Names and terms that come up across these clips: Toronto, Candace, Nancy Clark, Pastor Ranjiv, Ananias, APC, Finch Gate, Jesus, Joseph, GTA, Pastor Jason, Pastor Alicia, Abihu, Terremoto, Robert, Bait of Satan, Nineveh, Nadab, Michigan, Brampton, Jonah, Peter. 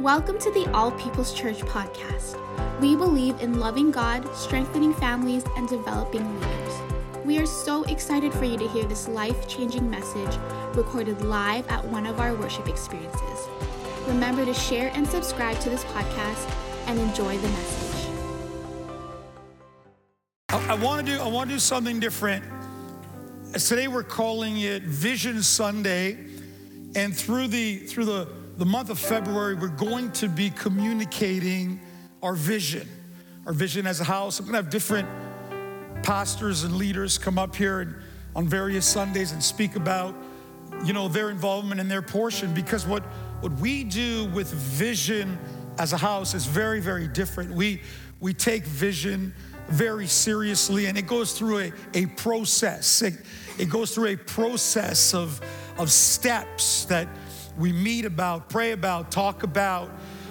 Welcome to the All People's Church podcast. We believe in loving God, strengthening families, and developing leaders. We are so excited for you to hear this life-changing message recorded live at one of our worship experiences. Remember to share and subscribe to this podcast and enjoy the message. I want to do something different. Today we're calling it Vision Sunday, and through the month of February, we're going to be communicating our vision as a house. I'm going to have different pastors and leaders come up here and, on various Sundays and speak about, you know, their involvement and their portion, because what we do with vision as a house is very, very different. We take vision very seriously, and it goes through a process. It goes through a process of steps that we meet about, pray about, talk about.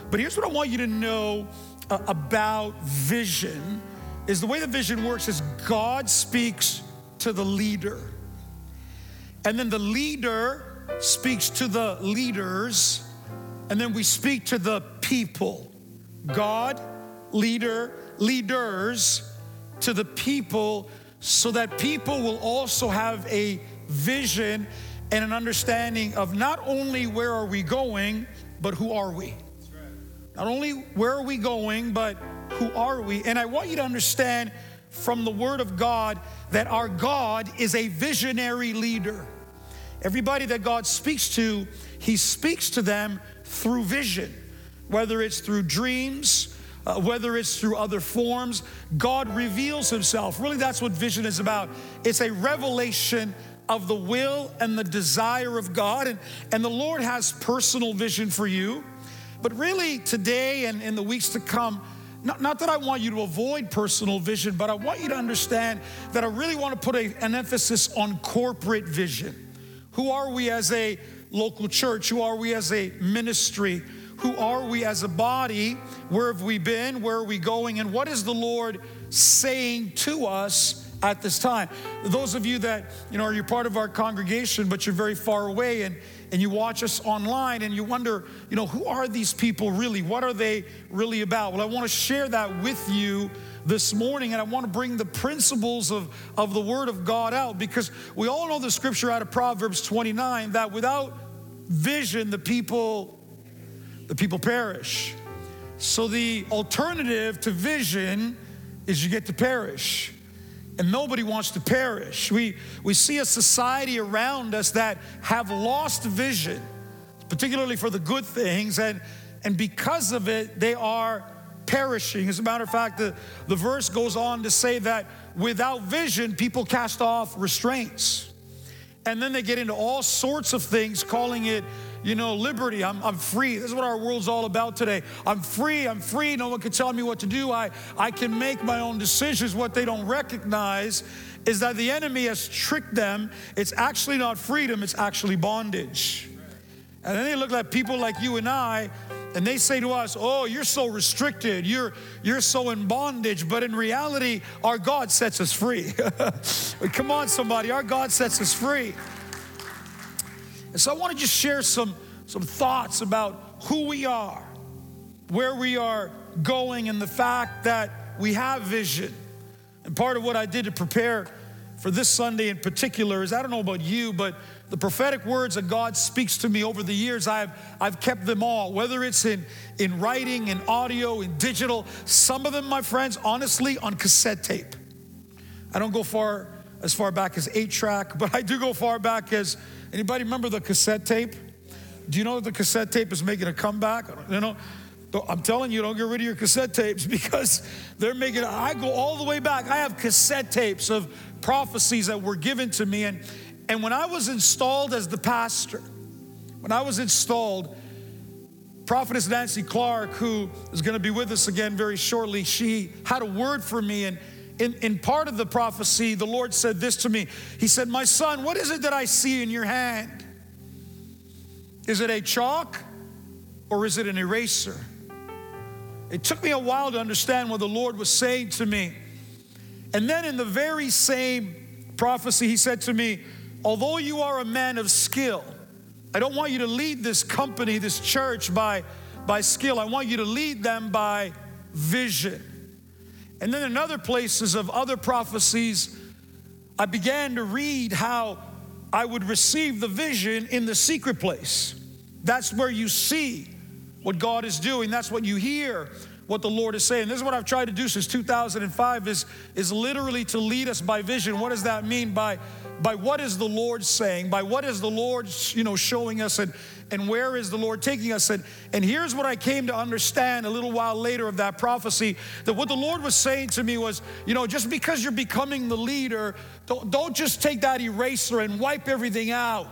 But here's what I want you to know about vision is the way the vision works is God speaks to the leader. And then the leader speaks to the leaders. And then we speak to the people. God, leader, leaders to the people, so that people will also have a vision and an understanding of not only where are we going, but who are we? That's right. Not only where are we going, but who are we? And I want you to understand from the Word of God that our God is a visionary leader. Everybody that God speaks to, He speaks to them through vision, whether it's through dreams, whether it's through other forms. God reveals Himself. Really, that's what vision is about. It's a revelation of the will and the desire of God. And the Lord has personal vision for you. But really today and in the weeks to come, not that I want you to avoid personal vision, but I want you to understand that I really want to put an emphasis on corporate vision. Who are we as a local church? Who are we as a ministry? Who are we as a body? Where have we been? Where are we going? And what is the Lord saying to us at this time? Those of you that, you know, you're part of our congregation, but you're very far away and you watch us online and you wonder, you know, who are these people really? What are they really about? Well, I want to share that with you this morning, and I want to bring the principles of the Word of God out, because we all know the scripture out of Proverbs 29 that without vision, the people perish. So the alternative to vision is you get to perish. And nobody wants to perish. We see a society around us that have lost vision, particularly for the good things, and because of it, they are perishing. As a matter of fact, the verse goes on to say that without vision, people cast off restraints. And then they get into all sorts of things, calling it, you know, liberty. I'm free. This is what our world's all about today. I'm free. No one can tell me what to do. I can make my own decisions. What they don't recognize is that the enemy has tricked them. It's actually not freedom. It's actually bondage. And then they look at people like you and I, and they say to us, oh, you're so restricted. You're so in bondage. But in reality, our God sets us free. Come on, somebody. Our God sets us free. And so I want to just share some thoughts about who we are, where we are going, and the fact that we have vision. And part of what I did to prepare for this Sunday in particular is, I don't know about you, but the prophetic words that God speaks to me over the years, I've kept them all, whether it's in writing, in audio, in digital. Some of them, my friends, honestly, on cassette tape. I don't go as far back as 8-track, but I do go far back as, anybody remember the cassette tape? Do you know that the cassette tape is making a comeback? You know, I'm telling you, don't get rid of your cassette tapes, because they're making, I go all the way back. I have cassette tapes of prophecies that were given to me. And when I was installed as the pastor, Prophetess Nancy Clark, who is going to be with us again very shortly, she had a word for me, and in part of the prophecy, the Lord said this to me. He said, my son, what is it that I see in your hand? Is it a chalk or is it an eraser? It took me a while to understand what the Lord was saying to me. And then in the very same prophecy, he said to me, although you are a man of skill, I don't want you to lead this company, this church, by by skill. I want you to lead them by vision. And then in other places of other prophecies, I began to read how I would receive the vision in the secret place. That's where you see what God is doing. That's what you hear, what the Lord is saying. This is what I've tried to do since 2005 is literally to lead us by vision. What does that mean? By what is the Lord saying? By what is the Lord, showing us, and where is the Lord taking us? And here's what I came to understand a little while later of that prophecy, that what the Lord was saying to me was, just because you're becoming the leader, don't just take that eraser and wipe everything out.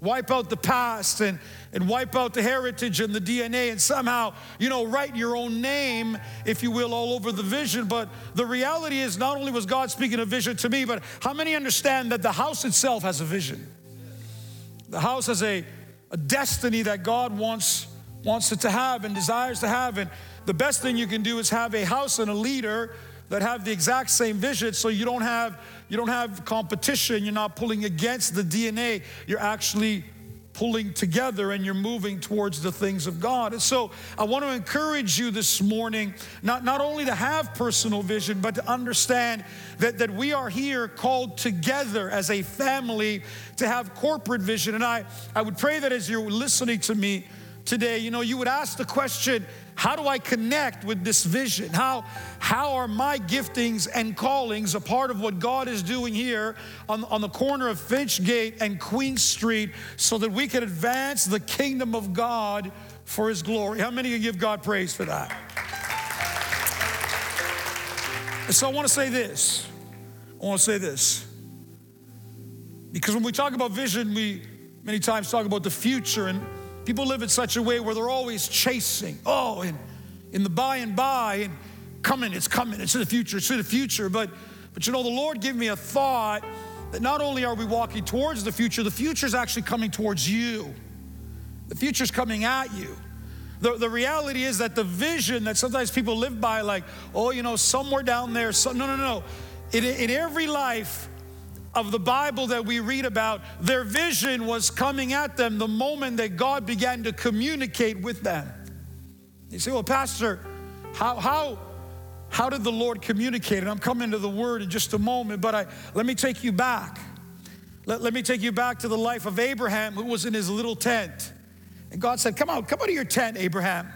Wipe out the past and wipe out the heritage and the DNA and somehow, write your own name, if you will, all over the vision. But the reality is, not only was God speaking a vision to me, but how many understand that the house itself has a vision? The house has a destiny that God wants it to have and desires to have. And the best thing you can do is have a house and a leader that have the exact same vision, so you don't have competition. You're not pulling against the DNA. You're actually pulling together and you're moving towards the things of God. And so I want to encourage you this morning, not only to have personal vision, but to understand that we are here called together as a family to have corporate vision. And I would pray that as you're listening to me today, you would ask the question, how do I connect with this vision? How are my giftings and callings a part of what God is doing here on the corner of Finch Gate and Queen Street, so that we can advance the kingdom of God for His glory? How many can give God praise for that? And so I want to say this. Because when we talk about vision, we many times talk about the future, and people live in such a way where they're always chasing. Oh, and in the by and by, and coming, it's in the future, But the Lord gave me a thought that not only are we walking towards the future's actually coming towards you. The future's coming at you. The reality is that the vision that sometimes people live by, like, somewhere down there. No. In every life of the Bible that we read about, their vision was coming at them the moment that God began to communicate with them. You say, well, Pastor, how did the Lord communicate? And I'm coming to the Word in just a moment, but let me take you back. Let me take you back to the life of Abraham, who was in his little tent. And God said, come out of your tent, Abraham.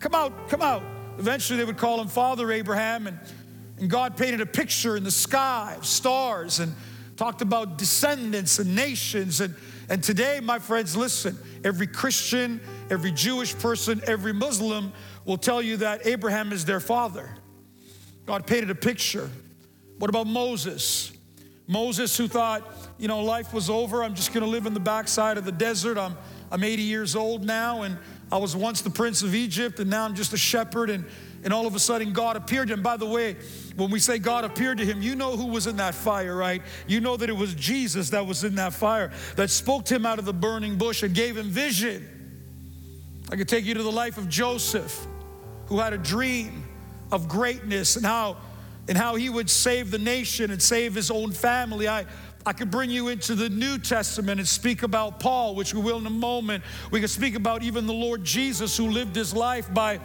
Come out. Eventually they would call him Father Abraham, and God painted a picture in the sky of stars and talked about descendants and nations. And today, my friends, listen, every Christian, every Jewish person, every Muslim will tell you that Abraham is their father. God painted a picture. What about Moses? Moses, who thought, life was over. I'm just going to live in the backside of the desert. I'm 80 years old now, and I was once the prince of Egypt, and now I'm just a shepherd. And all of a sudden, God appeared to him. By the way, when we say God appeared to him, you know who was in that fire, right? You know that it was Jesus that was in that fire, that spoke to him out of the burning bush and gave him vision. I could take you to the life of Joseph, who had a dream of greatness and how he would save the nation and save his own family. I could bring you into the New Testament and speak about Paul, which we will in a moment. We could speak about even the Lord Jesus, who lived his life by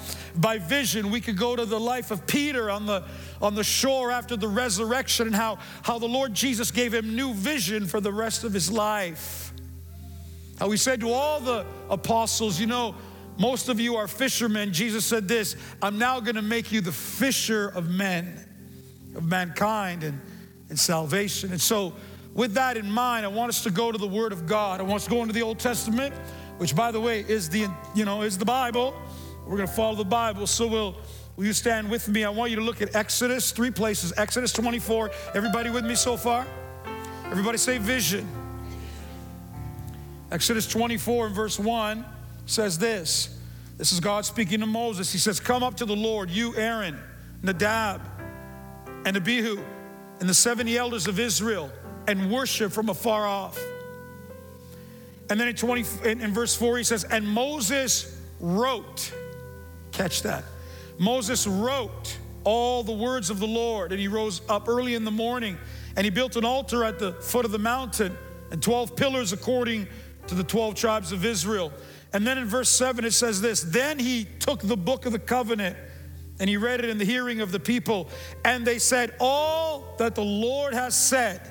vision. We could go to the life of Peter on the shore after the resurrection, and how the Lord Jesus gave him new vision for the rest of his life. How he said to all the apostles, most of you are fishermen. Jesus said this, I'm now going to make you the fisher of men, of mankind and salvation. And so, with that in mind, I want us to go to the Word of God. I want us to go into the Old Testament, which, by the way, is the Bible. We're going to follow the Bible. So will you stand with me? I want you to look at Exodus, three places. Exodus 24. Everybody with me so far? Everybody say vision. Exodus 24 and verse 1 says this. This is God speaking to Moses. He says, come up to the Lord, you, Aaron, Nadab, and Abihu, and the 70 elders of Israel, and worship from afar off. And then in verse 4 he says, and Moses wrote, catch that, Moses wrote all the words of the Lord, and he rose up early in the morning, and he built an altar at the foot of the mountain, and 12 pillars according to the 12 tribes of Israel. And then in verse 7, it says this, then he took the book of the covenant and he read it in the hearing of the people. And they said, all that the Lord has said,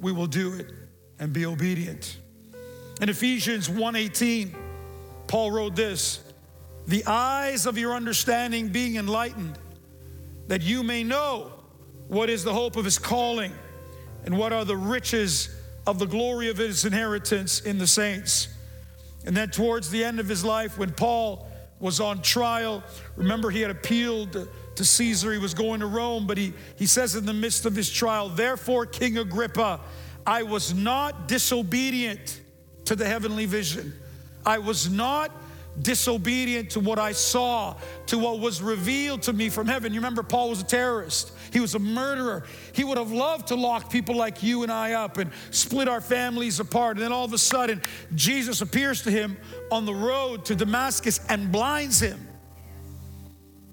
we will do it and be obedient. In Ephesians 1:18, Paul wrote this, the eyes of your understanding being enlightened, that you may know what is the hope of his calling and what are the riches of the glory of his inheritance in the saints. And then towards the end of his life, when Paul was on trial, remember he had appealed to Caesar, he was going to Rome, but he says in the midst of his trial, therefore, King Agrippa, I was not disobedient to the heavenly vision. I was not disobedient to what I saw, to what was revealed to me from heaven. You remember Paul was a terrorist. He was a murderer. He would have loved to lock people like you and I up and split our families apart. And then all of a sudden, Jesus appears to him on the road to Damascus and blinds him.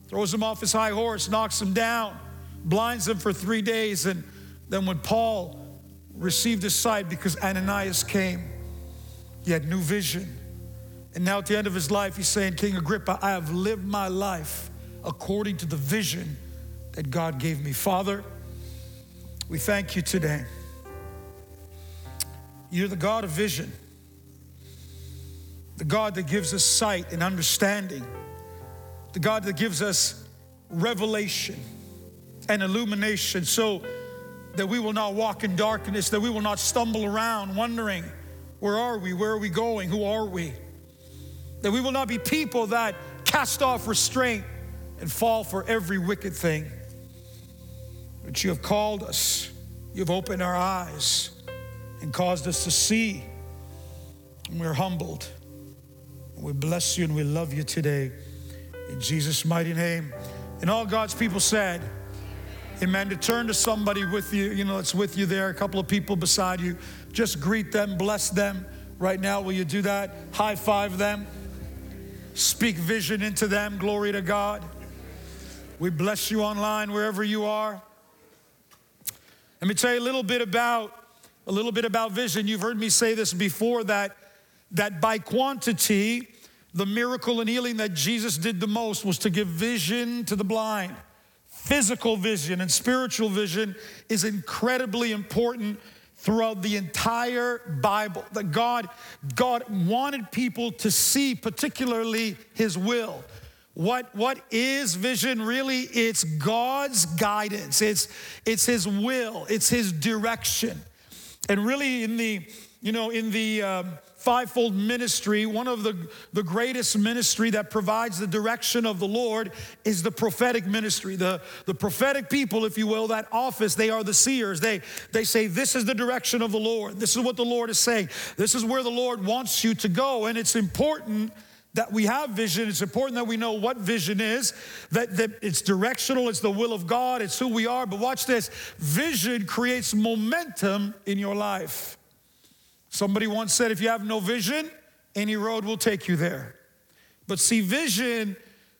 Throws him off his high horse, knocks him down, blinds him for 3 days. And then when Paul received his sight because Ananias came, he had new vision. And now at the end of his life, he's saying, King Agrippa, I have lived my life according to the vision that God gave me. Father, we thank you today. You're the God of vision, the God that gives us sight and understanding, the God that gives us revelation and illumination so that we will not walk in darkness, that we will not stumble around wondering, where are we? Where are we going? Who are we? That we will not be people that cast off restraint and fall for every wicked thing. But you have called us, you've opened our eyes and caused us to see, and we're humbled. We bless you and we love you today in Jesus' mighty name. And all God's people said, amen. To turn to somebody with you, that's with you there, a couple of people beside you, just greet them, bless them right now. Will you do that? High five them, speak vision into them. Glory to God. We bless you online, wherever you are. Let me tell you a little bit about vision. You've heard me say this before, that by quantity, the miracle and healing that Jesus did the most was to give vision to the blind. Physical vision and spiritual vision is incredibly important throughout the entire Bible. That God wanted people to see, particularly his will. What is vision really? It's God's guidance. It's his will. It's his direction. And really in the fivefold ministry, one of the greatest ministry that provides the direction of the Lord is the prophetic ministry. The prophetic people, if you will, that office, they are the seers. They say, this is the direction of the Lord. This is what the Lord is saying. This is where the Lord wants you to go. And it's important that we have vision. It's important that we know what vision is, that it's directional, it's the will of God, it's who we are. But watch this, vision creates momentum in your life. Somebody once said, if you have no vision, any road will take you there. But see, vision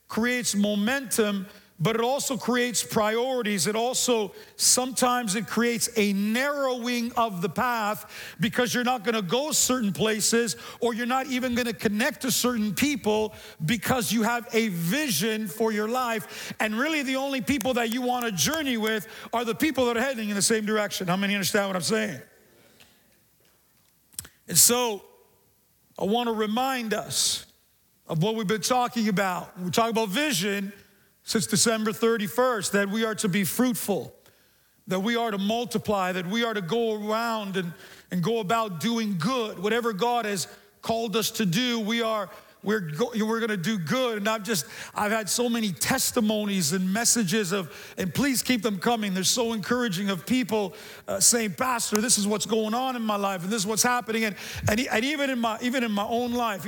creates momentum, but it also creates priorities. It also, sometimes it creates a narrowing of the path because you're not going to go certain places or you're not even going to connect to certain people because you have a vision for your life. And really the only people that you want to journey with are the people that are heading in the same direction. How many understand what I'm saying? And so I want to remind us of what we've been talking about. We're talking about vision since December 31st, that we are to be fruitful, that we are to multiply, that we are to go around and go about doing good. Whatever God has called us to do, we're going to do good. And I've had so many testimonies and messages and please keep them coming. They're so encouraging of people saying, Pastor, this is what's going on in my life and this is what's happening. And even in my own life,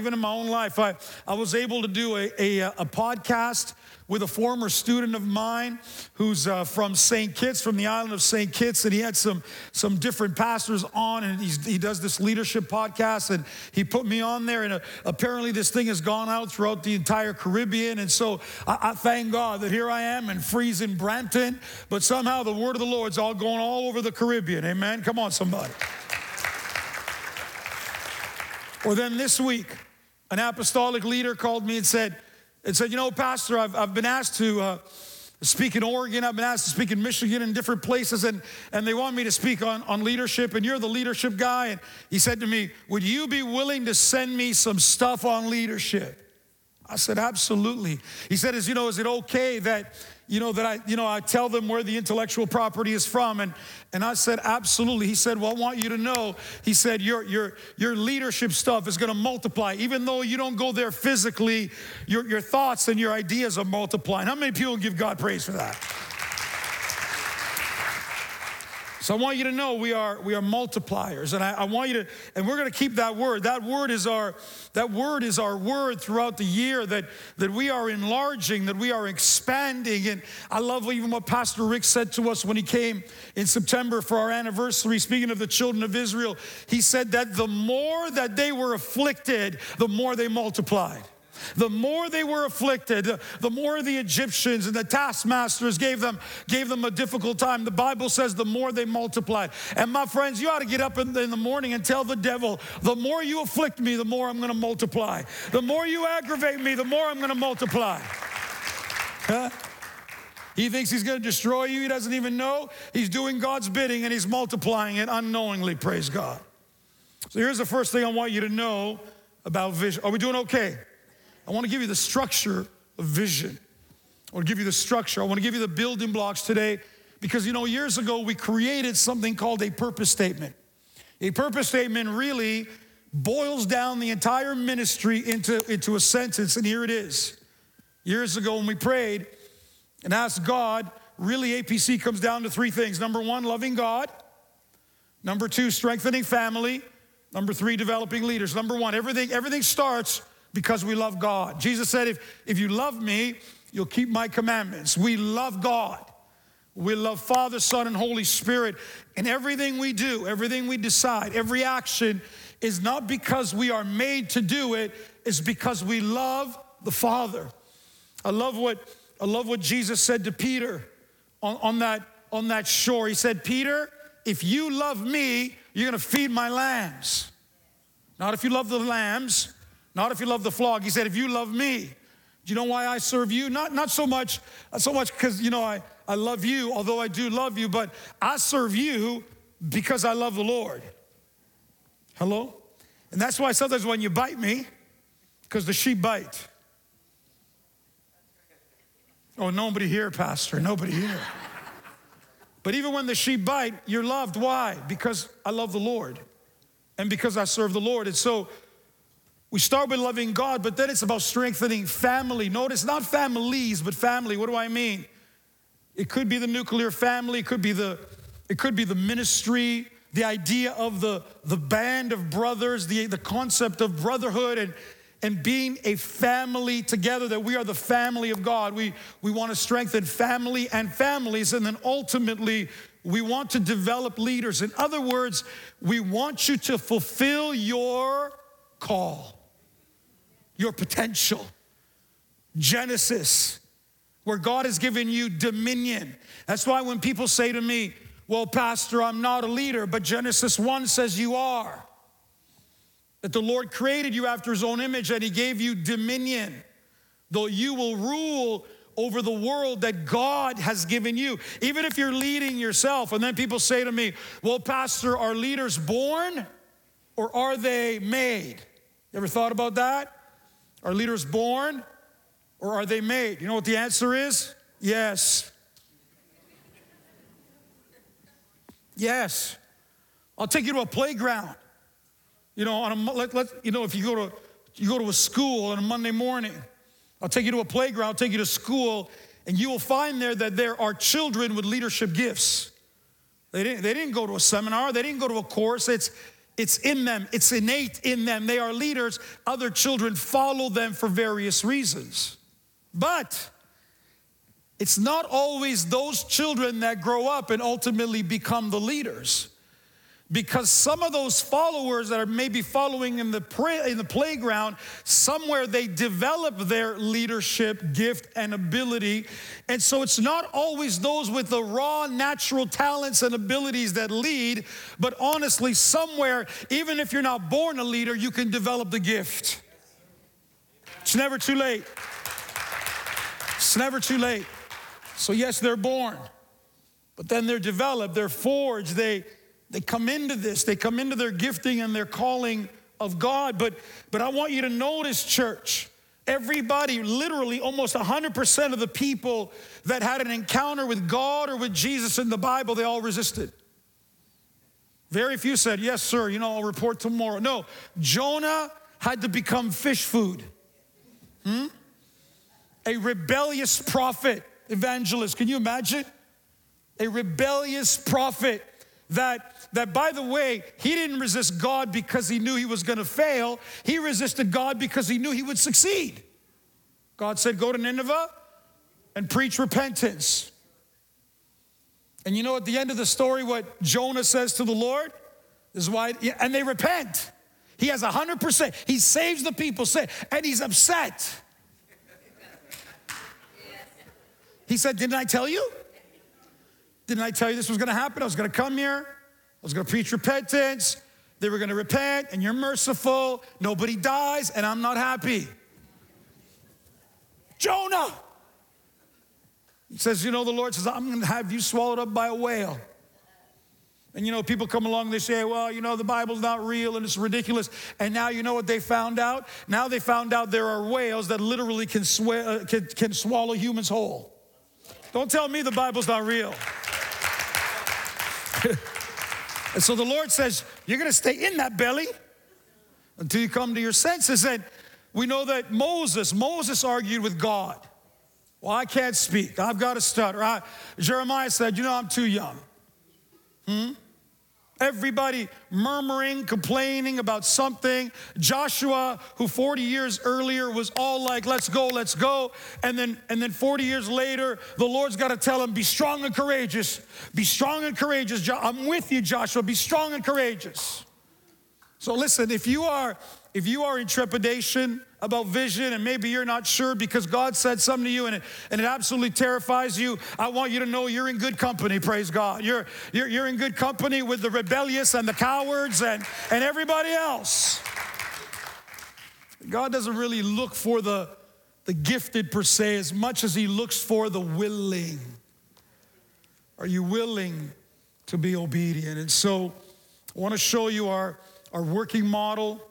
I was able to do a podcast with a former student of mine who's from St. Kitts, from the island of St. Kitts, and he had some different pastors on, and he does this leadership podcast, and he put me on there, and apparently this thing has gone out throughout the entire Caribbean, and so I thank God that here I am in freezing Brampton, but somehow the word of the Lord's all going all over the Caribbean, amen? Come on, somebody. Or then this week, an apostolic leader called me and said, you know, Pastor, I've been asked to speak in Oregon. I've been asked to speak in Michigan and different places, and they want me to speak on leadership, and you're the leadership guy. And he said to me, would you be willing to send me some stuff on leadership? I said, absolutely. He said, is it okay that, I tell them where the intellectual property is from? And I said, absolutely. He said, well, I want you to know, he said, your leadership stuff is going to multiply. Even though you don't go there physically, your thoughts and your ideas are multiplying. How many people give God praise for that? So I want you to know we are multipliers, and I want you to, and we're going to keep that word. That word is our word throughout the year, that we are enlarging, that we are expanding. And I love even what Pastor Rick said to us when he came in September for our anniversary. Speaking of the children of Israel, he said that the more that they were afflicted, the more they multiplied. The more they were afflicted, the more the Egyptians and the taskmasters gave them a difficult time. The Bible says the more they multiplied. And my friends, you ought to get up in the morning and tell the devil, the more you afflict me, the more I'm going to multiply. The more you aggravate me, the more I'm going to multiply. Huh? He thinks he's going to destroy you. He doesn't even know. He's doing God's bidding, and he's multiplying it unknowingly, praise God. So here's the first thing I want you to know about vision. Are we doing okay? I want to give you the structure of vision. I want to give you the structure. I want to give you the building blocks today because, years ago we created something called a purpose statement. A purpose statement really boils down the entire ministry into a sentence, and here it is. Years ago when we prayed and asked God, really APC comes down to three things. Number one, loving God. Number two, strengthening family. Number three, developing leaders. Number one, everything starts because we love God. Jesus said, if you love me, you'll keep my commandments. We love God. We love Father, Son, and Holy Spirit. And everything we do, everything we decide, every action is not because we are made to do it. It's because we love the Father. I love what Jesus said to Peter on that shore. He said, Peter, if you love me, you're going to feed my lambs. Not if you love the lambs. Not if you love the flock. He said, if you love me, do you know why I serve you? Not so much because, I love you, although I do love you, but I serve you because I love the Lord. Hello? And that's why sometimes when you bite me, because the sheep bite. Oh, nobody here, Pastor, nobody here. But even when the sheep bite, you're loved. Why? Because I love the Lord and because I serve the Lord. And so, we start with loving God, but then it's about strengthening family. Notice, not families, but family. What do I mean? It could be the nuclear family. It could be the ministry, the idea of the band of brothers, the concept of brotherhood and being a family together, that we are the family of God. We want to strengthen family and families, and then ultimately, we want to develop leaders. In other words, we want you to fulfill your call. Your potential. Genesis, where God has given you dominion. That's why when people say to me, well, Pastor, I'm not a leader, but Genesis 1 says you are. That the Lord created you after his own image and he gave you dominion. Though you will rule over the world that God has given you. Even if you're leading yourself, and then people say to me, well, Pastor, are leaders born or are they made? You ever thought about that? Are leaders born or are they made? You know what the answer is? Yes. Yes. I'll take you to a playground. If you go to a school on a Monday morning, I'll take you to a playground, I'll take you to school, and you will find there that there are children with leadership gifts. They didn't go to a seminar, they didn't go to a course. It's in them. It's innate in them. They are leaders. Other children follow them for various reasons. But it's not always those children that grow up and ultimately become the leaders. Because some of those followers that are maybe following in the playground, somewhere they develop their leadership gift and ability. And so it's not always those with the raw natural talents and abilities that lead, but honestly, somewhere, even if you're not born a leader, you can develop the gift. It's never too late. It's never too late. So yes, they're born, but then they're developed, they're forged, they come into this, they come into their gifting and their calling of God. But I want you to notice, church, everybody, literally almost 100% of the people that had an encounter with God or with Jesus in the Bible, they all resisted. Very few said, yes, sir, you know, I'll report tomorrow. No, Jonah had to become fish food. A rebellious prophet, evangelist. Can you imagine? A rebellious prophet that, by the way, he didn't resist God because he knew he was going to fail. He resisted God because he knew he would succeed. God said, go to Nineveh and preach repentance. And you know, at the end of the story, what Jonah says to the Lord is why, and they repent. He has 100%. He saves the people, and he's upset. He said, didn't I tell you? Didn't I tell you this was going to happen? I was going to come here. I was going to preach repentance. They were going to repent, and you're merciful. Nobody dies, and I'm not happy. Jonah! He says, you know, the Lord says, I'm going to have you swallowed up by a whale. And, you know, people come along and they say, well, you know, the Bible's not real and it's ridiculous. And now you know what they found out? Now they found out there are whales that literally can swallow humans whole. Don't tell me the Bible's not real. And so the Lord says, you're going to stay in that belly until you come to your senses. And we know that Moses argued with God. Well, I can't speak. I've got a stutter. Jeremiah said, you know, I'm too young. Everybody murmuring, complaining about something. Joshua, who 40 years earlier was all like, let's go. And then 40 years later, the Lord's got to tell him, be strong and courageous. Be strong and courageous. I'm with you, Joshua. Be strong and courageous. So listen, if you are in trepidation about vision and maybe you're not sure because God said something to you and it absolutely terrifies you, I want you to know you're in good company, praise God. You're in good company with the rebellious and the cowards and everybody else. God doesn't really look for the gifted per se as much as he looks for the willing. Are you willing to be obedient? And so I want to show you our working model.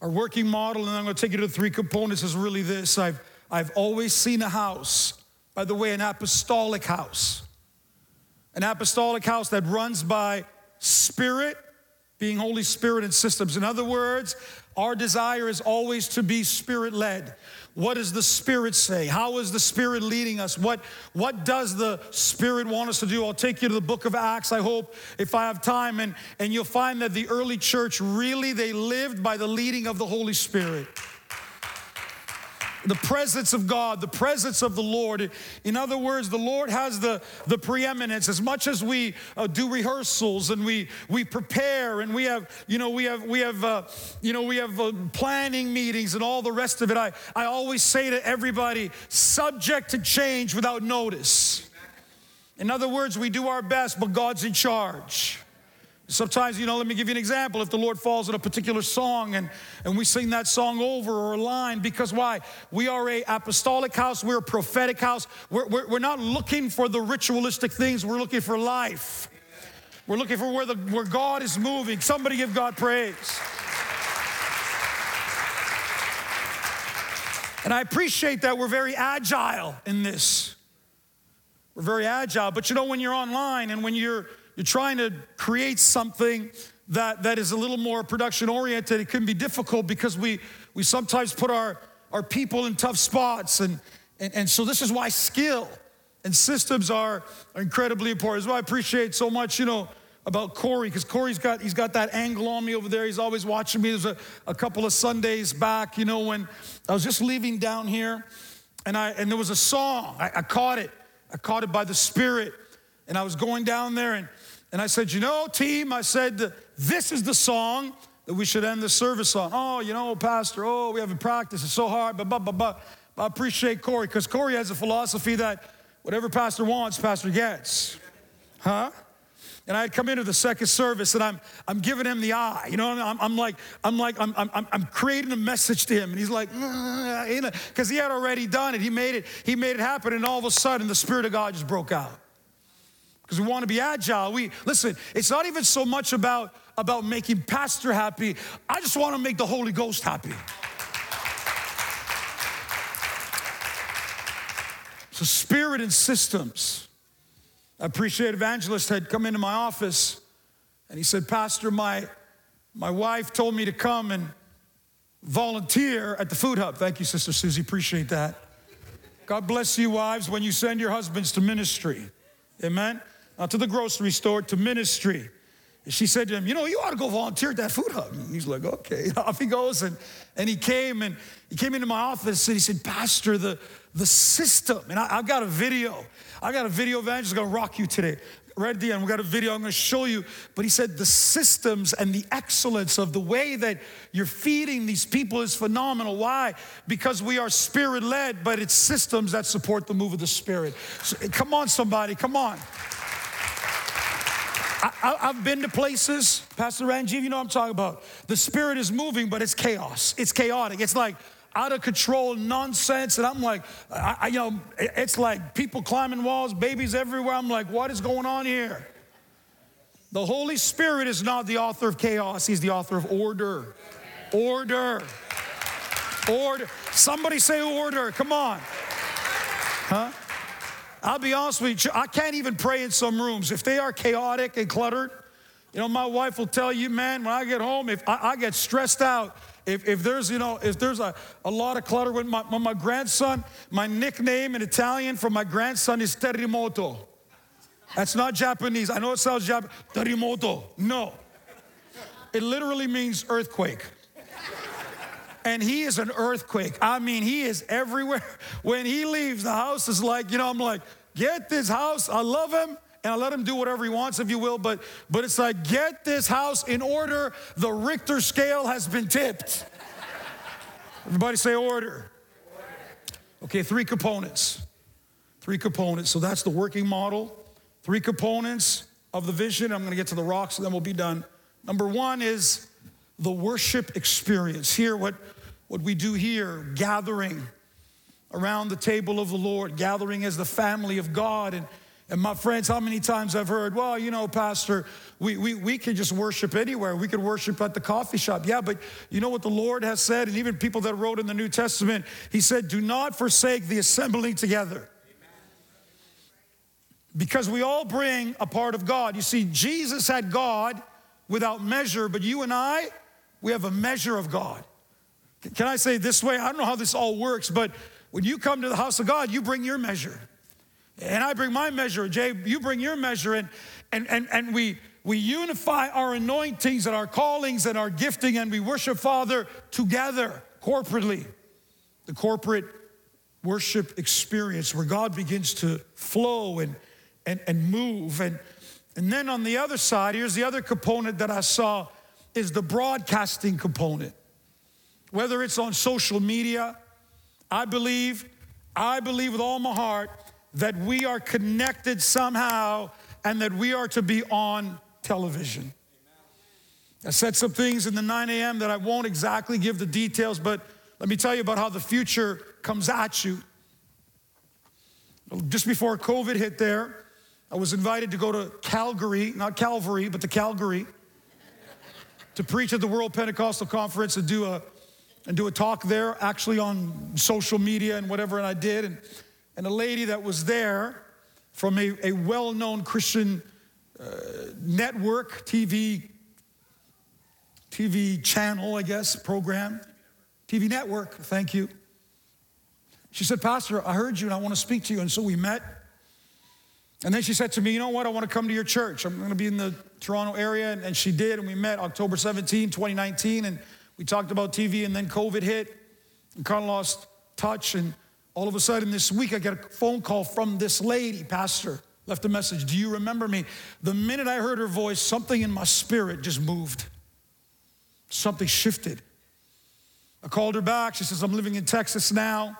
Our working model, and I'm going to take you to the three components, is really this. I've always seen a house, by the way, an apostolic house that runs by Spirit, being Holy Spirit and systems. In other words, our desire is always to be Spirit-led. What does the Spirit say? How is the Spirit leading us? What does the Spirit want us to do? I'll take you to the book of Acts, I hope, if I have time. And you'll find that the early church, really, they lived by the leading of the Holy Spirit. The presence of God, the presence of the Lord. In other words, the Lord has the preeminence. As much as we do rehearsals and we prepare and we have planning meetings and all the rest of it, I always say to everybody, subject to change without notice. In other words, we do our best, but God's in charge. Sometimes, you know, let me give you an example. If the Lord falls on a particular song and we sing that song over or a line, because why? We are an apostolic house. We're a prophetic house. We're not looking for the ritualistic things. We're looking for life. We're looking for where God is moving. Somebody give God praise. And I appreciate that we're very agile in this. We're very agile. But you know, when you're online and when you're trying to create something that is a little more production-oriented, it can be difficult because we sometimes put our people in tough spots. And so this is why skill and systems are incredibly important. That's why I appreciate so much, you know, about Corey, because Corey's got that angle on me over there. He's always watching me. There's a couple of Sundays back, you know, when I was just leaving down here, and there was a song. I caught it. I caught it by the Spirit. And I was going down there, and I said, you know, team, I said, this is the song that we should end the service on. Oh, you know, Pastor, oh, we haven't practiced. It's so hard, but I appreciate Corey, because Corey has a philosophy that whatever Pastor wants, Pastor gets. Huh? And I had come into the second service, and I'm giving him the eye, you know. I'm creating a message to him, and he's like, you know, because he had already done it. He made it happen, and all of a sudden, the Spirit of God just broke out. Because we want to be agile. Listen. It's not even so much about making pastor happy. I just want to make the Holy Ghost happy. So spirit and systems. I appreciate evangelist had come into my office, and he said, Pastor, my wife told me to come and volunteer at the food hub. Thank you, Sister Susie. Appreciate that. God bless you, wives, when you send your husbands to ministry. Amen? Not to the grocery store, to ministry. And she said to him, you know, you ought to go volunteer at that food hub. And he's like, okay. Off he goes, and he came into my office, and he said, Pastor, the system. And I've got a video. I got a video evangelist going to rock you today. Right at the end, we got a video I'm going to show you. But he said the systems and the excellence of the way that you're feeding these people is phenomenal. Why? Because we are Spirit-led, but it's systems that support the move of the Spirit. So, come on, somebody. Come on. I've been to places, Pastor Ranjiv, you know what I'm talking about. The Spirit is moving, but it's chaos. It's chaotic. It's like out of control nonsense, and I'm like, it's like people climbing walls, babies everywhere. I'm like, what is going on here? The Holy Spirit is not the author of chaos. He's the author of order. Order. Order. Somebody say order. Come on. Huh? I'll be honest with you. I can't even pray in some rooms. If they are chaotic and cluttered, you know, my wife will tell you, man, when I get home, if I get stressed out, If there's a lot of clutter with my grandson, my nickname in Italian for my grandson is Terremoto. That's not Japanese. I know it sounds Japanese. Terremoto. No. It literally means earthquake. And he is an earthquake. I mean, he is everywhere. When he leaves, the house is like, you know, I'm like, get this house. I love him. And I let him do whatever he wants, if you will, but it's like, get this house in order. The Richter scale has been tipped. Everybody say order. Okay, three components. So that's the working model. Three components of the vision. I'm going to get to the rocks, and then we'll be done. Number one is the worship experience. Here, what we do here, gathering around the table of the Lord, gathering as the family of God. And my friends, how many times I've heard, well, you know, Pastor, we can just worship anywhere. We can worship at the coffee shop. Yeah, but you know what the Lord has said, and even people that wrote in the New Testament, he said, do not forsake the assembling together. Because we all bring a part of God. You see, Jesus had God without measure, but you and I, we have a measure of God. Can I say it this way? I don't know how this all works, but when you come to the house of God, you bring your measure. And I bring my measure, Jay, you bring your measure, and we unify our anointings and our callings and our gifting, and we worship Father together corporately. The corporate worship experience where God begins to flow and move. And then on the other side, here's the other component that I saw is the broadcasting component. Whether it's on social media, I believe with all my heart that we are connected somehow and that we are to be on television. I said some things in the 9 a.m. that I won't exactly give the details, but let me tell you about how the future comes at you. Just before COVID hit there, I was invited to go to Calgary, not Calvary, but to Calgary, to preach at the World Pentecostal Conference and do a talk there, actually on social media and whatever, and I did. And a lady that was there from a well-known Christian network, TV channel, I guess, program. TV network, thank you. She said, Pastor, I heard you and I want to speak to you. And so we met. And then she said to me, you know what, I want to come to your church. I'm going to be in the Toronto area. And she did, and we met October 17, 2019. And we talked about TV, and then COVID hit and kind of lost touch. And all of a sudden this week, I got a phone call from this lady. Pastor, left a message, do you remember me? The minute I heard her voice, something in my spirit just moved. Something shifted. I called her back. She says, I'm living in Texas now.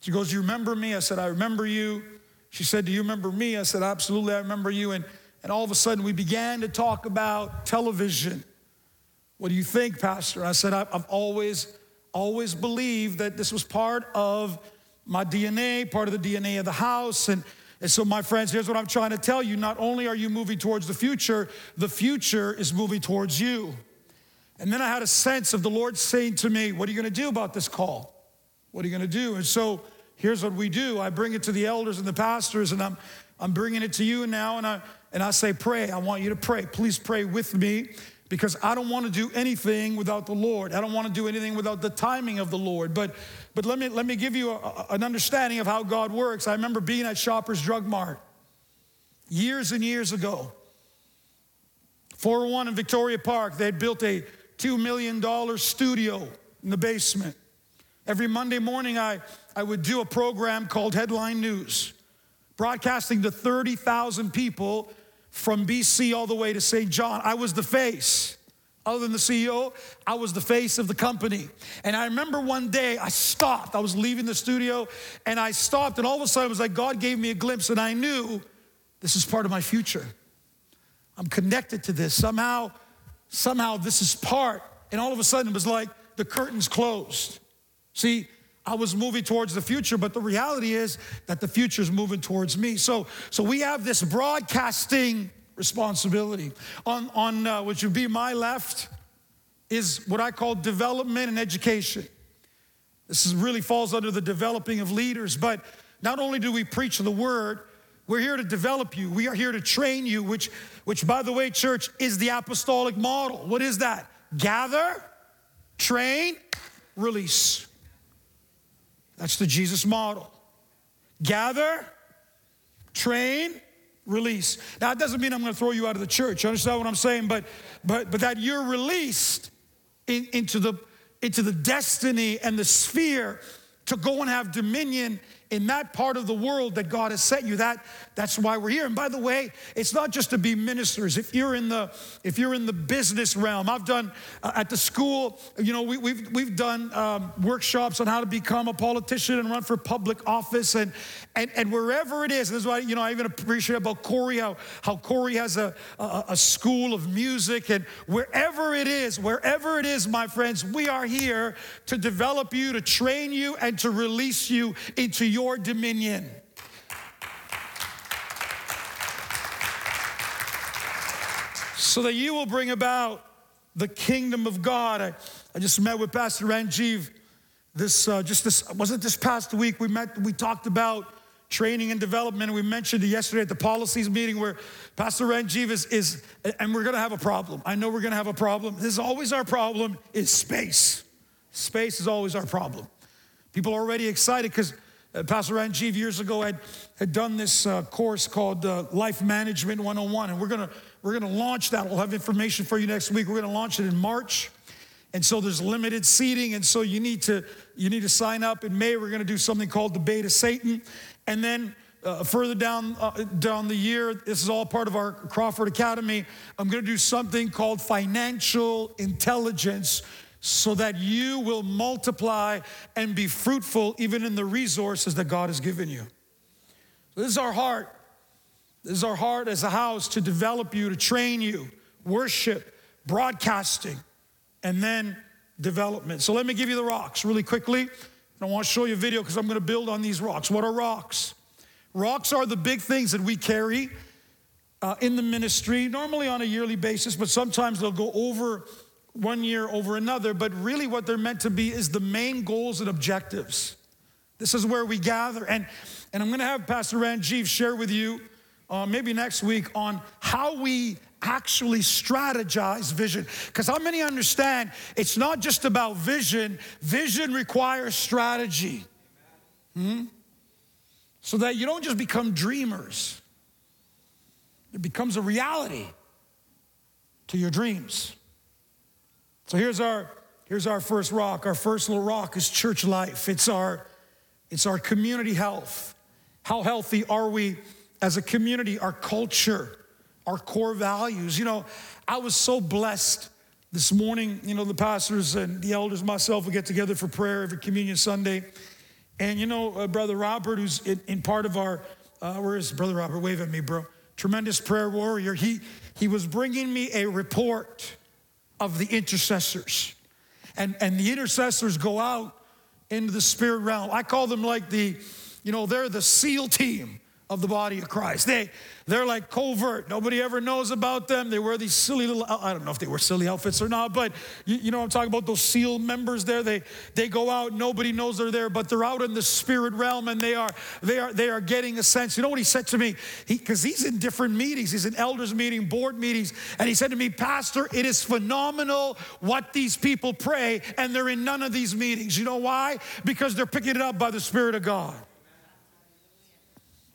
She goes, do you remember me? I said, I remember you. She said, do you remember me? I said, absolutely, I remember you. And And all of a sudden, we began to talk about television. What do you think, Pastor? I said, I've always believed that this was part of my DNA, part of the DNA of the house. And so, my friends, here's what I'm trying to tell you. Not only are you moving towards the future is moving towards you. And then I had a sense of the Lord saying to me, what are you going to do about this call? What are you going to do? And so here's what we do. I bring it to the elders and the pastors, and I'm bringing it to you now, and I say, pray. I want you to pray. Please pray with me, because I don't want to do anything without the Lord. I don't want to do anything without the timing of the Lord. But let me give you an understanding of how God works. I remember being at Shoppers Drug Mart years and years ago. 401 in Victoria Park, they had built a $2 million studio in the basement. Every Monday morning, I would do a program called Headline News, broadcasting to 30,000 people from BC all the way to St. John. I was the face. Other than the CEO, I was the face of the company. And I remember one day I stopped. I was leaving the studio, and I stopped, and all of a sudden it was like God gave me a glimpse, and I knew this is part of my future. I'm connected to this. Somehow this is part. And all of a sudden it was like the curtains closed. See, I was moving towards the future, but the reality is that the future is moving towards me. So we have this broadcasting responsibility. On which would be my left is what I call development and education. This is really falls under the developing of leaders. But not only do we preach the word, we're here to develop you. We are here to train you, which by the way, church, is the apostolic model. What is that? Gather, train, release. That's the Jesus model. Gather, train, release. Now, it doesn't mean I'm going to throw you out of the church. You understand what I'm saying? But that you're released into the destiny and the sphere to go and have dominion in that part of the world that God has set you. That's why we're here. And by the way, it's not just to be ministers. If you're in the business realm, I've done at the school, you know, we've done workshops on how to become a politician and run for public office and wherever it is. And this is why, you know, I even appreciate about Corey how Corey has a school of music, and wherever it is, my friends, we are here to develop you, to train you, and to release you into your dominion. So that you will bring about the kingdom of God. I just met with Pastor Ranjiv this past week. We talked about training and development. We mentioned it yesterday at the policies meeting where Pastor Ranjiv is and we're gonna have a problem. I know we're gonna have a problem. This is always our problem, is space. Space is always our problem. People are already excited because Pastor Ranjiv years ago had done this course called Life Management 101, and we're gonna launch that. We'll have information for you next week. We're gonna launch it in March, and so there's limited seating, and so you need to sign up. In May, we're gonna do something called the Bait of Satan, and then further down the year, this is all part of our Crawford Academy. I'm gonna do something called Financial Intelligence, so that you will multiply and be fruitful even in the resources that God has given you. So this is our heart. This is our heart as a house, to develop you, to train you, worship, broadcasting, and then development. So let me give you the rocks really quickly. And I want to show you a video because I'm going to build on these rocks. What are rocks? Rocks are the big things that we carry in the ministry, normally on a yearly basis, but sometimes they'll go over one year over another, but really what they're meant to be is the main goals and objectives. This is where we gather. And I'm gonna have Pastor Ranjiv share with you maybe next week on how we actually strategize vision. Because how many understand it's not just about vision? Vision requires strategy. So that you don't just become dreamers. It becomes a reality to your dreams. So here's our first rock. Our first little rock is church life. It's our community health. How healthy are we as a community? Our culture, our core values. You know, I was so blessed this morning. You know, the pastors and the elders, myself, we get together for prayer every Communion Sunday. And you know, Brother Robert, where's Brother Robert? Wave at me, bro. tremendous prayer warrior, he was bringing me a report of the intercessors. And the intercessors go out into the spirit realm. I call them like they're the SEAL team of the body of Christ. They're like covert. Nobody ever knows about them. They wear these silly little, I don't know if they wear silly outfits or not, but you know what I'm talking about, those SEAL members there. They go out, nobody knows they're there, but they're out in the spirit realm, and they are getting a sense. You know what he said to me? Because he's in different meetings. He's in elders meeting, board meetings, and he said to me, Pastor, it is phenomenal what these people pray, and they're in none of these meetings. You know why? Because they're picking it up by the Spirit of God.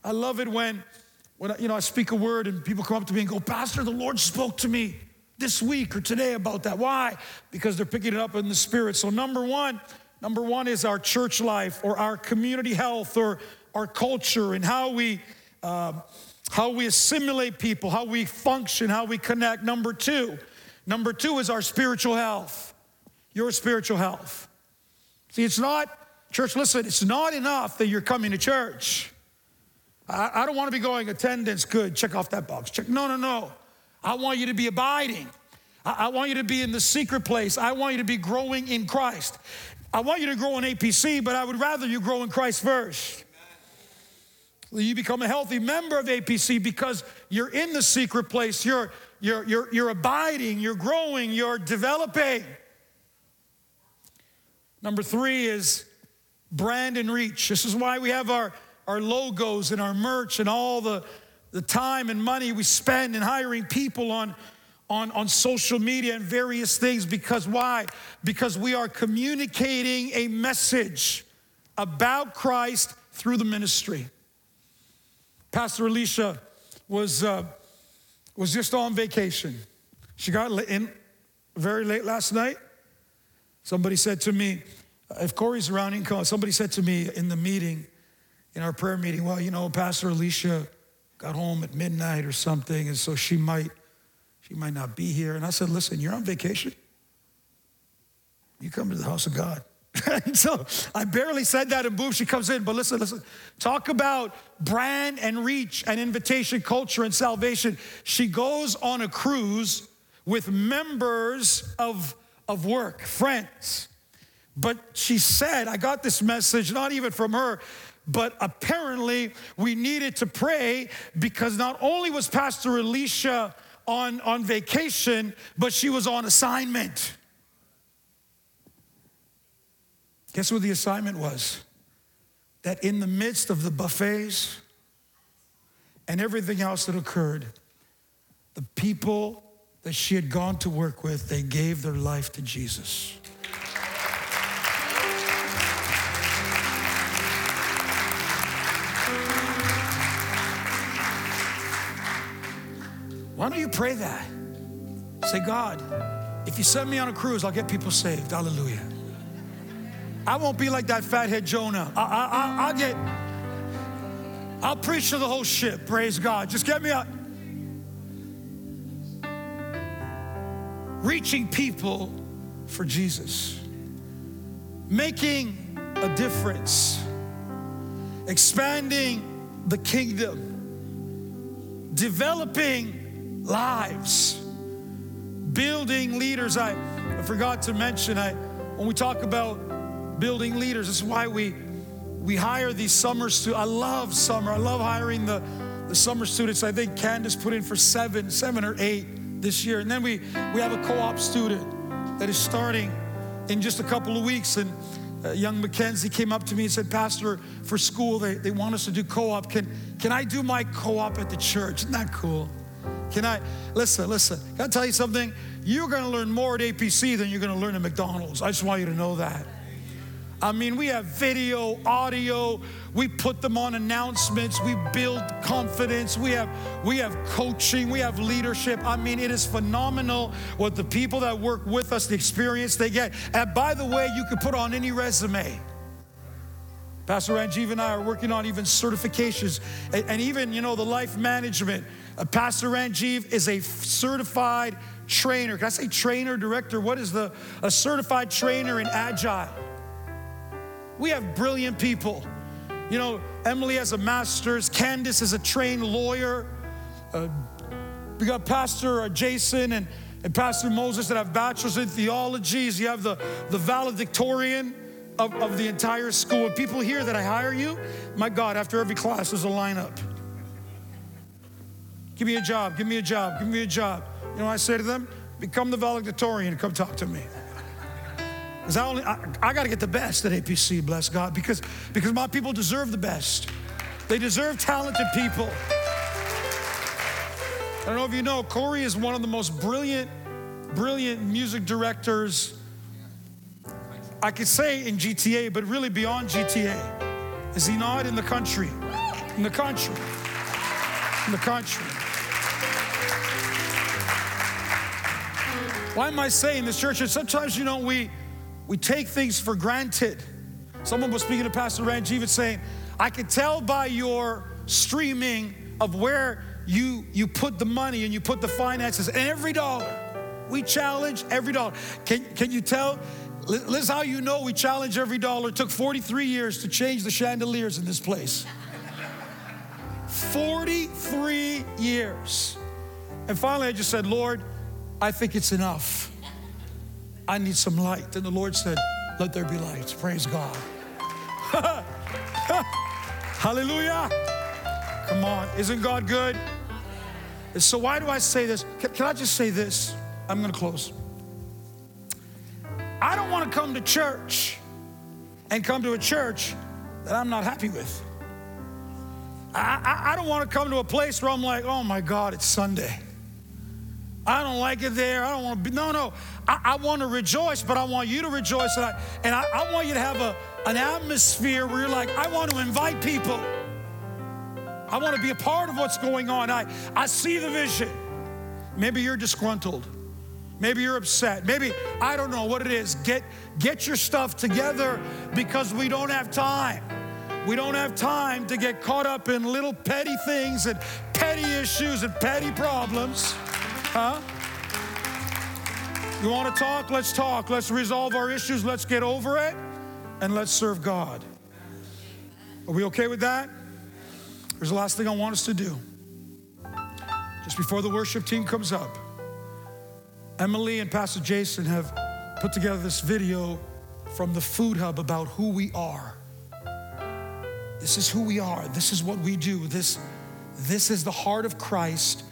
I love it when I speak a word and people come up to me and go, Pastor, the Lord spoke to me this week or today about that. Why? Because they're picking it up in the Spirit. So number one is our church life or our community health or our culture and how we assimilate people, how we function, how we connect. Number two is our spiritual health, your spiritual health. See, it's not enough that you're coming to church. I don't want to be going, attendance, good, check off that box. Check. No. I want you to be abiding. I want you to be in the secret place. I want you to be growing in Christ. I want you to grow in APC, but I would rather you grow in Christ first. Amen. You become a healthy member of APC because you're in the secret place. You're abiding, you're growing, you're developing. Number three is brand and reach. This is why we have our logos and our merch and all the time and money we spend in hiring people on social media and various things. Because why? Because we are communicating a message about Christ through the ministry. Pastor Alicia was just on vacation. She got in very late last night. Somebody said to me, if Corey's around, he can call. Somebody said to me in the meeting, in our prayer meeting, well, Pastor Alicia got home at midnight or something, and so she might not be here. And I said, listen, you're on vacation. You come to the house of God. And so I barely said that, and boom, she comes in. But listen, talk about brand and reach and invitation, culture and salvation. She goes on a cruise with members of work, friends. But she said, I got this message, not even from her, but apparently we needed to pray because not only was Pastor Alicia on vacation, but she was on assignment. Guess what the assignment was? That in the midst of the buffets and everything else that occurred, the people that she had gone to work with, they gave their life to Jesus. Why don't you pray that? Say, God, if you send me on a cruise, I'll get people saved. Hallelujah. I won't be like that fathead Jonah. I'll preach to the whole ship. Praise God. Just get me out. Reaching people for Jesus. Making a difference. Expanding the kingdom. Developing lives, building leaders. I forgot to mention, when we talk about building leaders, that's why we hire these summer students. I love summer. I love hiring the summer students. I think Candace put in for seven or eight this year. And then we have a co-op student that is starting in just a couple of weeks. And young Mackenzie came up to me and said, Pastor, for school, they want us to do co-op. Can I do my co-op at the church? Isn't that cool? Listen, can I tell you something? You're going to learn more at APC than you're going to learn at McDonald's. I just want you to know that. I mean, we have video, audio. We put them on announcements. We build confidence. We have coaching. We have leadership. I mean, it is phenomenal what the people that work with us, the experience they get. And by the way, you can put on any resume. Pastor Ranjiv and I are working on even certifications and even, the life management. Pastor Ranjiv is a certified trainer. Can I say trainer, director? What is a certified trainer in Agile? We have brilliant people. Emily has a master's. Candace is a trained lawyer. We got Pastor Jason and Pastor Moses that have bachelors in theologies. You have the valedictorian of the entire school. People here that I hire you, my God, after every class there's a lineup. Give me a job, give me a job, give me a job. You know what I say to them? Become the valedictorian, come talk to me. Because I got to get the best at APC, bless God, because my people deserve the best. They deserve talented people. I don't know if you know, Corey is one of the most brilliant music directors, I could say in GTA, but really beyond GTA. Is he not in the country? In the country. In the country. Why am I saying this, church? Is sometimes, you know, we take things for granted. Someone was speaking to Pastor Ranjiv and saying, I could tell by your streaming of where you put the money and you put the finances and every dollar. We challenge every dollar. Can you tell? This is how you know we challenge every dollar. It took 43 years to change the chandeliers in this place. 43 years. And finally I just said, Lord, I think it's enough. I need some light. And the Lord said, let there be light. Praise God. Hallelujah. Come on. Isn't God good? And so why do I say this? Can I just say this? I'm going to close. I don't want to come to church and come to a church that I'm not happy with. I don't want to come to a place where I'm like, oh my God, it's Sunday. I don't like it there. I don't want to be, no. I want to rejoice, but I want you to rejoice. And I want you to have an atmosphere where you're like, I want to invite people. I want to be a part of what's going on. I see the vision. Maybe you're disgruntled. Maybe you're upset. Maybe, I don't know what it is. Get your stuff together because we don't have time. We don't have time to get caught up in little petty things and petty issues and petty problems. Huh? You want to talk? Let's talk. Let's resolve our issues. Let's get over it and let's serve God. Are we okay with that? Here's the last thing I want us to do. Just before the worship team comes up, Emily and Pastor Jason have put together this video from the Food Hub about who we are. This is who we are. This is what we do. This is the heart of Christ.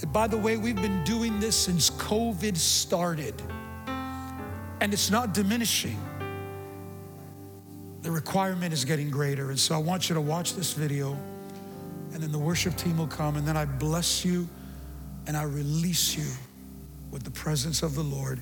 And by the way, we've been doing this since COVID started. And it's not diminishing. The requirement is getting greater. And so I want you to watch this video, and then the worship team will come, and then I bless you and I release you with the presence of the Lord.